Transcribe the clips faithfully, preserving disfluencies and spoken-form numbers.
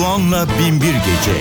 Doğan'la bin bir Gece.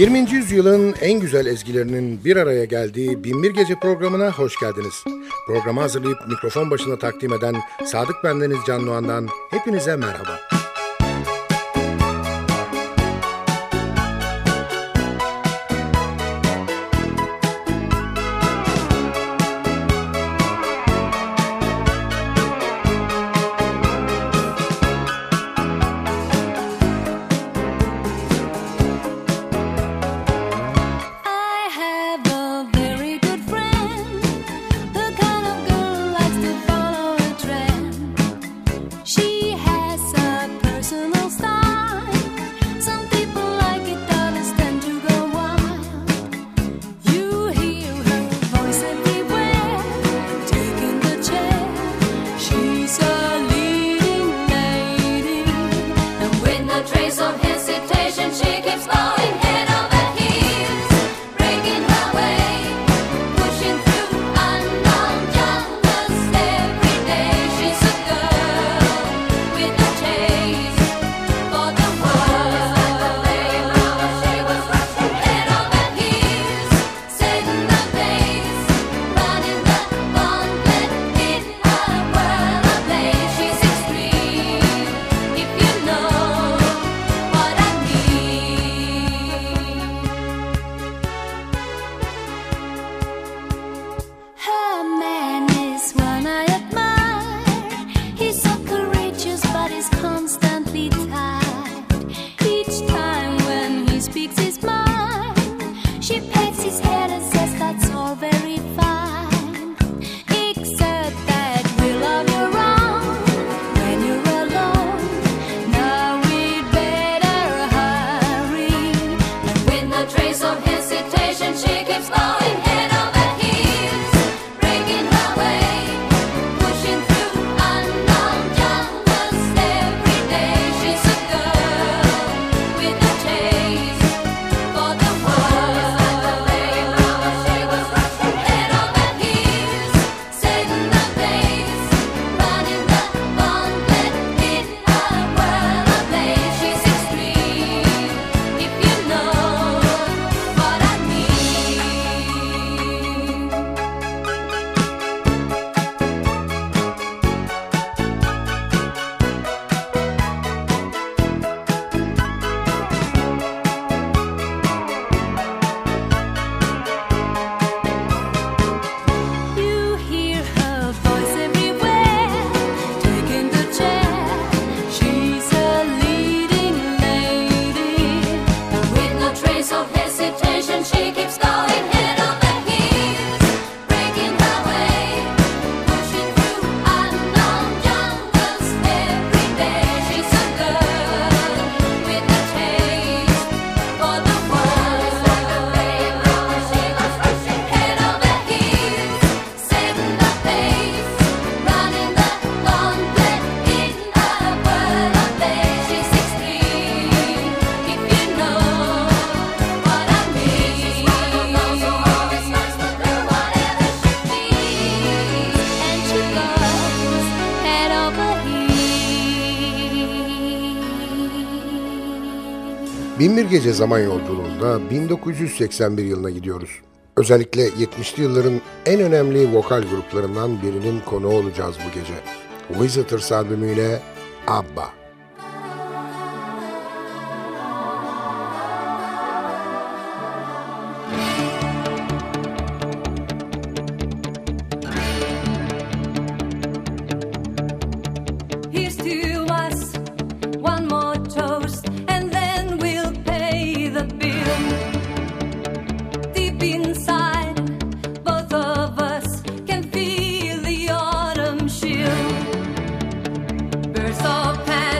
yirminci yüzyılın en güzel ezgilerinin bir araya geldiği bin bir Gece programına hoş geldiniz. Programı hazırlayıp mikrofon başına takdim eden Sadık Bendeniz Can Doğan'dan hepinize merhaba. bin bir Gece zaman yolculuğunda bin dokuz yüz seksen bir yılına gidiyoruz. Özellikle yetmişli yılların en önemli vokal gruplarından birinin konuğu olacağız bu gece. Visitors albümüyle ABBA. So bad.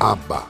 ABBA.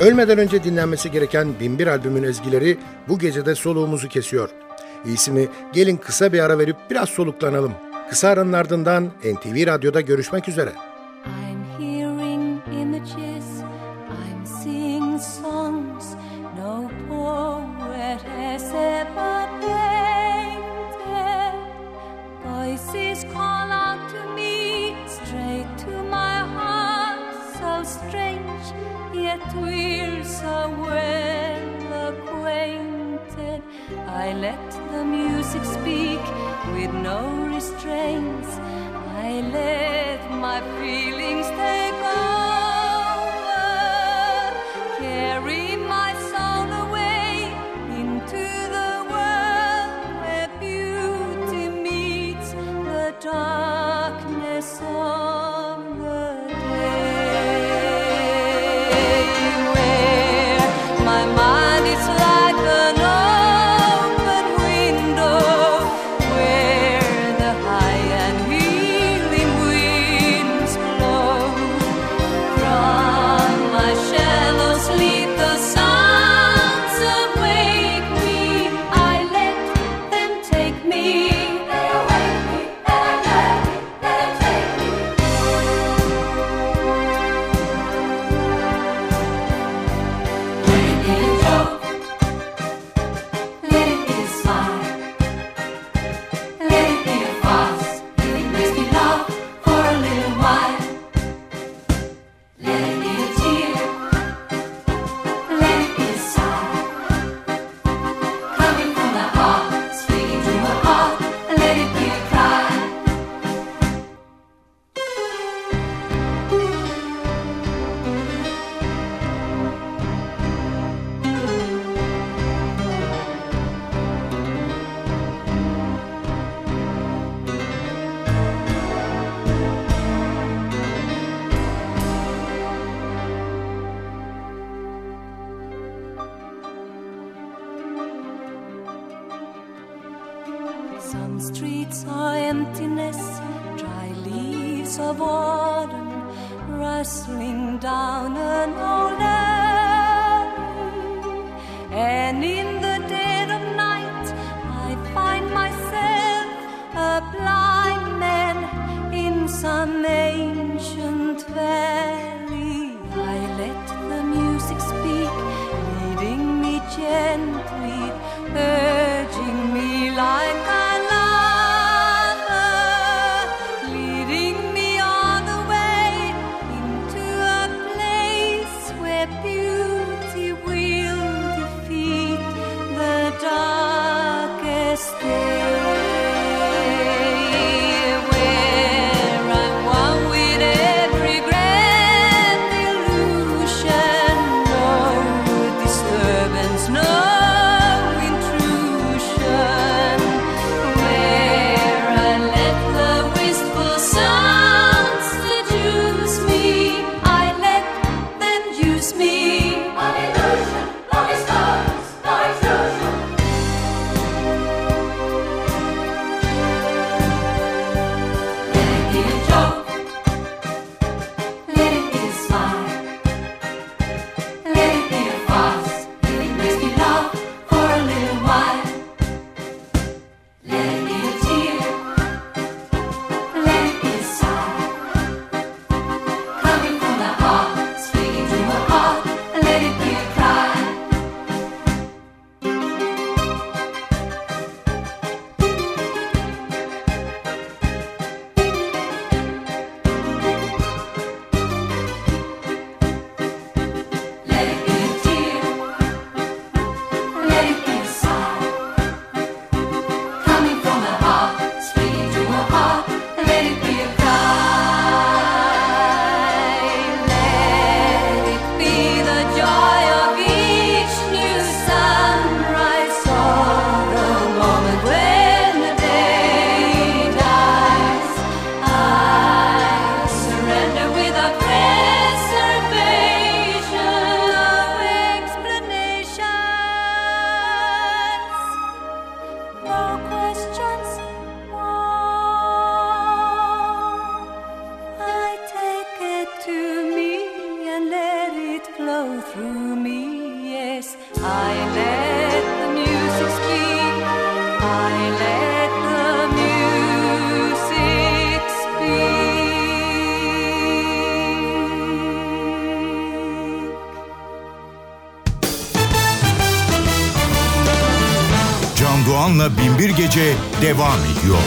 Ölmeden önce dinlenmesi gereken bin bir albümün ezgileri bu gecede soluğumuzu kesiyor. İyisi mi gelin kısa bir ara verip biraz soluklanalım. Kısa aranın ardından N T V Radyo'da görüşmek üzere. yet we're so well acquainted. I let the music speak with no restraints. I let my feelings take over, carry my soul away into the world where beauty meets the darkness of the day, where my mind is like an open window, where the high and healing winds blow. From my shallow sleep the sounds awake me. I let them take me. They awake me, they awake me, they take me. Let it be a joke, let it be a smile, let it be a farce. If it makes me laugh for a little while, let it be a tear, let it be a sigh, coming from my heart, speaking to my heart. Let it be a cry. Some streets are emptiness, dry leaves of autumn rustling down an old alley. And in the dead of night, I find myself a blind man in some ancient valley. I let the music speak, leading me gently, urging me like a lover, leading me on the way into a place where beauty will defeat the darkest day, where I'm one with every grand illusion, no disturbance, no intrusion, where I let the wistful sounds seduce me. I let them use me. Of illusion, of stars, no exclusion. Let it be a joke, let it be a smile, let it be a farce. If it makes me laugh for a little while, let it be a tear, let it be a sigh, coming from my heart, speaking to my heart. Let it be a cry. Let it be a tear, let it be a sigh, coming from my heart, speaking to my heart. Let it be a cry. Let it be the joy of each new sunrise, or the moment when the day dies. I surrender with a preservation of explanations. No questions more. I take it to me and let it flow through me. Yes, I let the music speak. I let the music speak. Can Doğan'la bin bir Gece devam ediyor.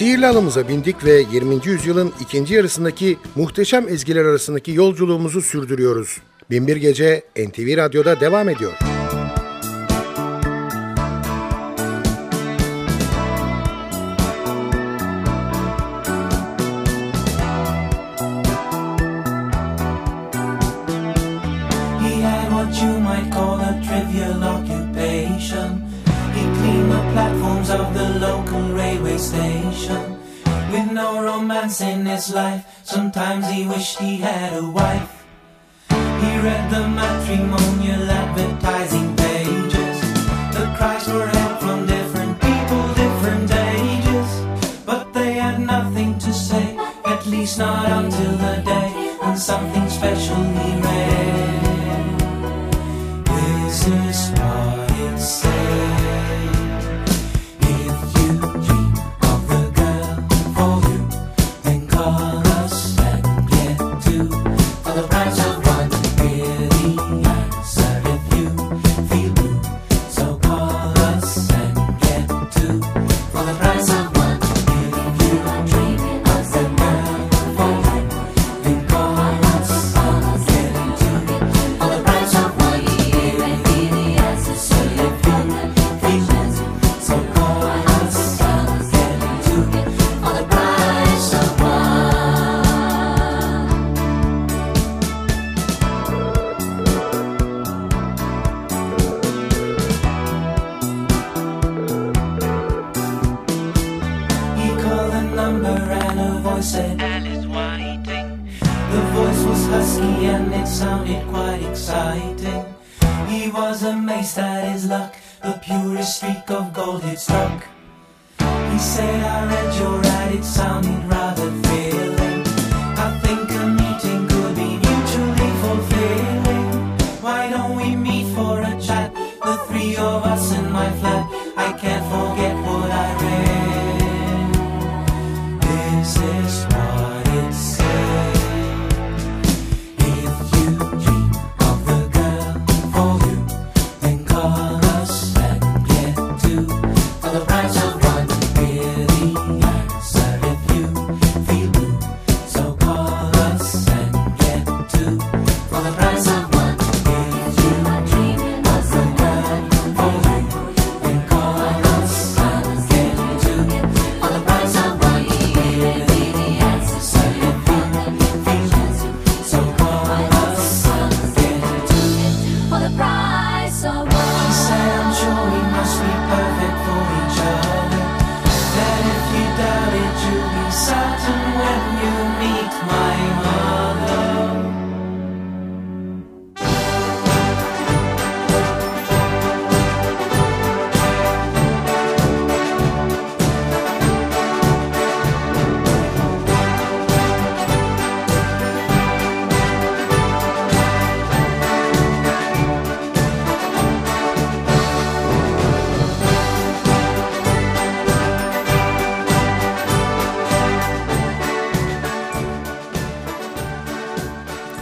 Sihirli alımıza bindik ve yirminci yüzyılın ikinci yarısındaki muhteşem ezgiler arasındaki yolculuğumuzu sürdürüyoruz. bin bir Gece N T V Radyo'da devam ediyor. In his life, sometimes he wished he had a wife. He read the matrimonial advertising pages. The cries were held from different people, different ages, but they had nothing to say, at least not until the day when something special he read. This is what it said. This is what it said.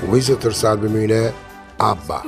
Visitors albümüyle ABBA.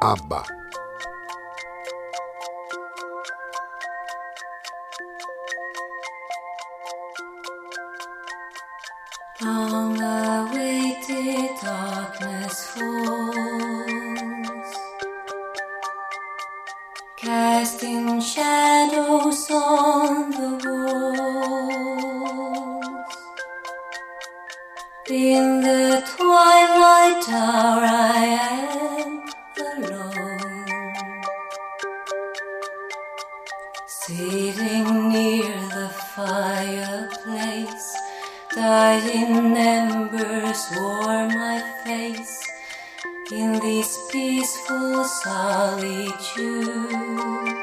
ABBA. Long-awaited darkness falls, casting shadows on the walls. In the twilight hour I am sitting near the fireplace, dying embers warm my face. In this peaceful solitude,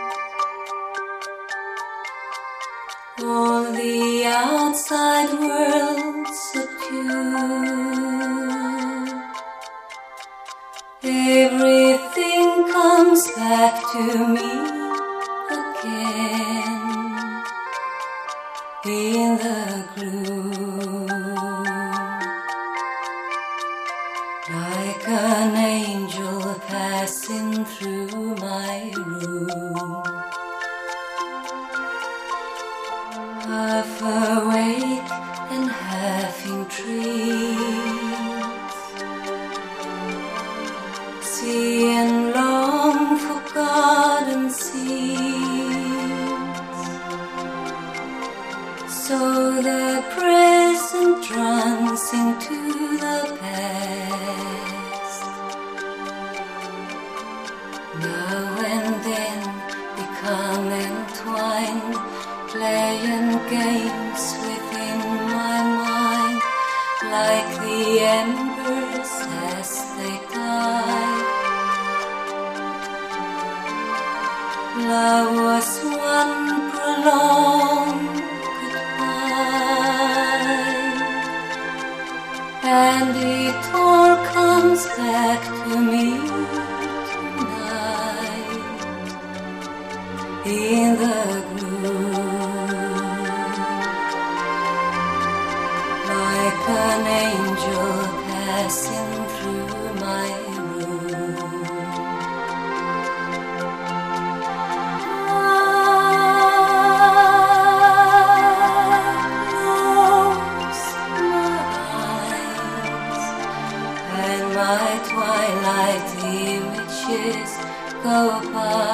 all the outside world subdued. Everything comes back to me. In the gloom passing through my room, half awake and half in dreams, seeing long forgotten scenes. So the present runs into the past. Now and then become entwined, playing games within my mind, like the embers as they die. Love was one prolonged goodbye, and it all comes back to me. In the gloom, like an angel passing through my room. I close my eyes and my twilight images go by.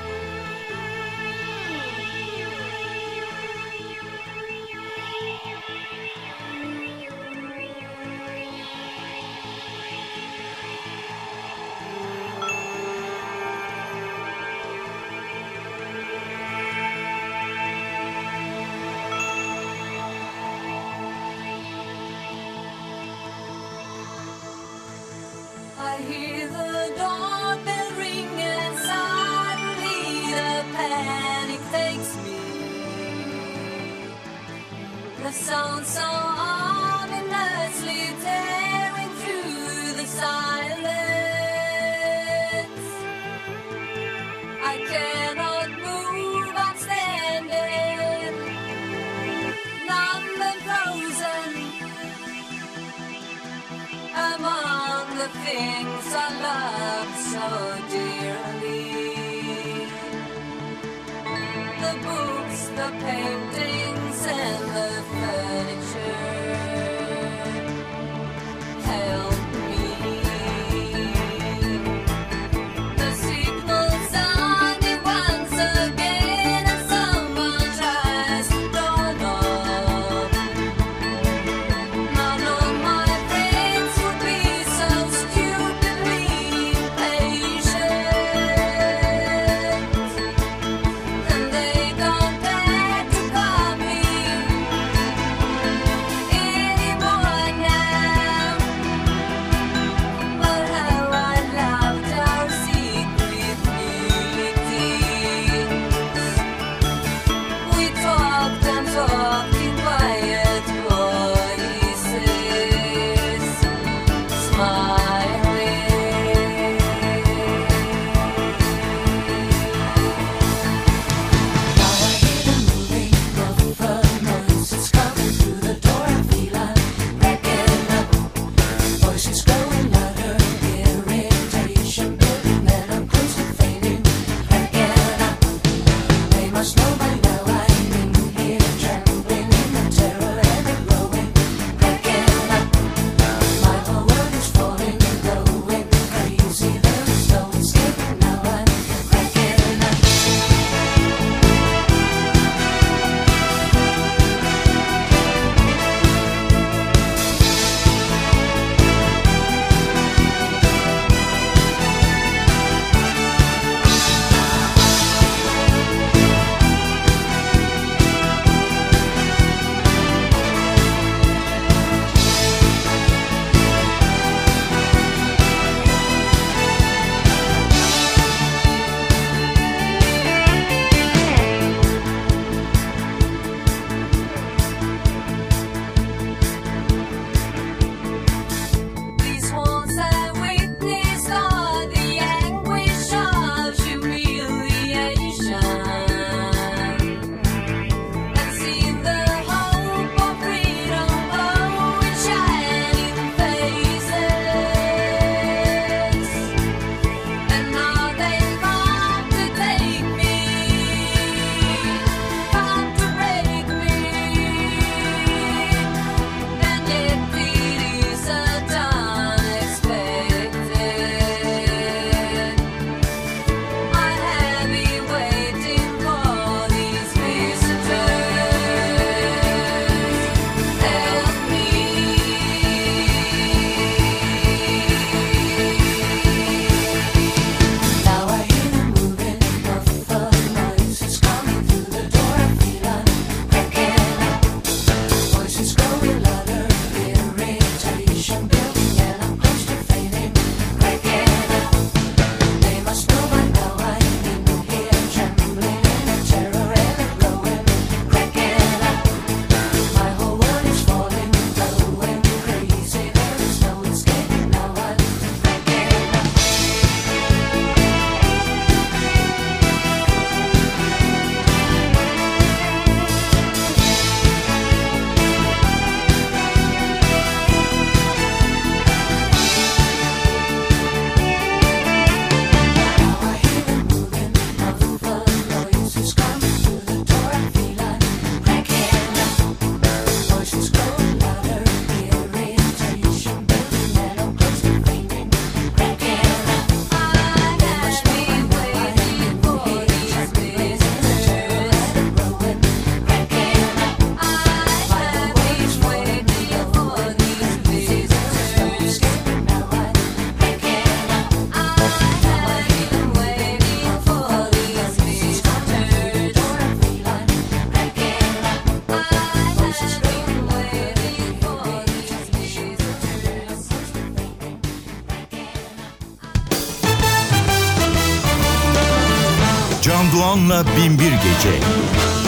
I hear the doorbell ring and suddenly the panic takes me. The sound so ominously tearing through the silence. I cannot move, I'm standing, numb and frozen among the things I love so dearly. The books, the paintings, and the furniture. Help. Can Doğan'la bin bir Gece.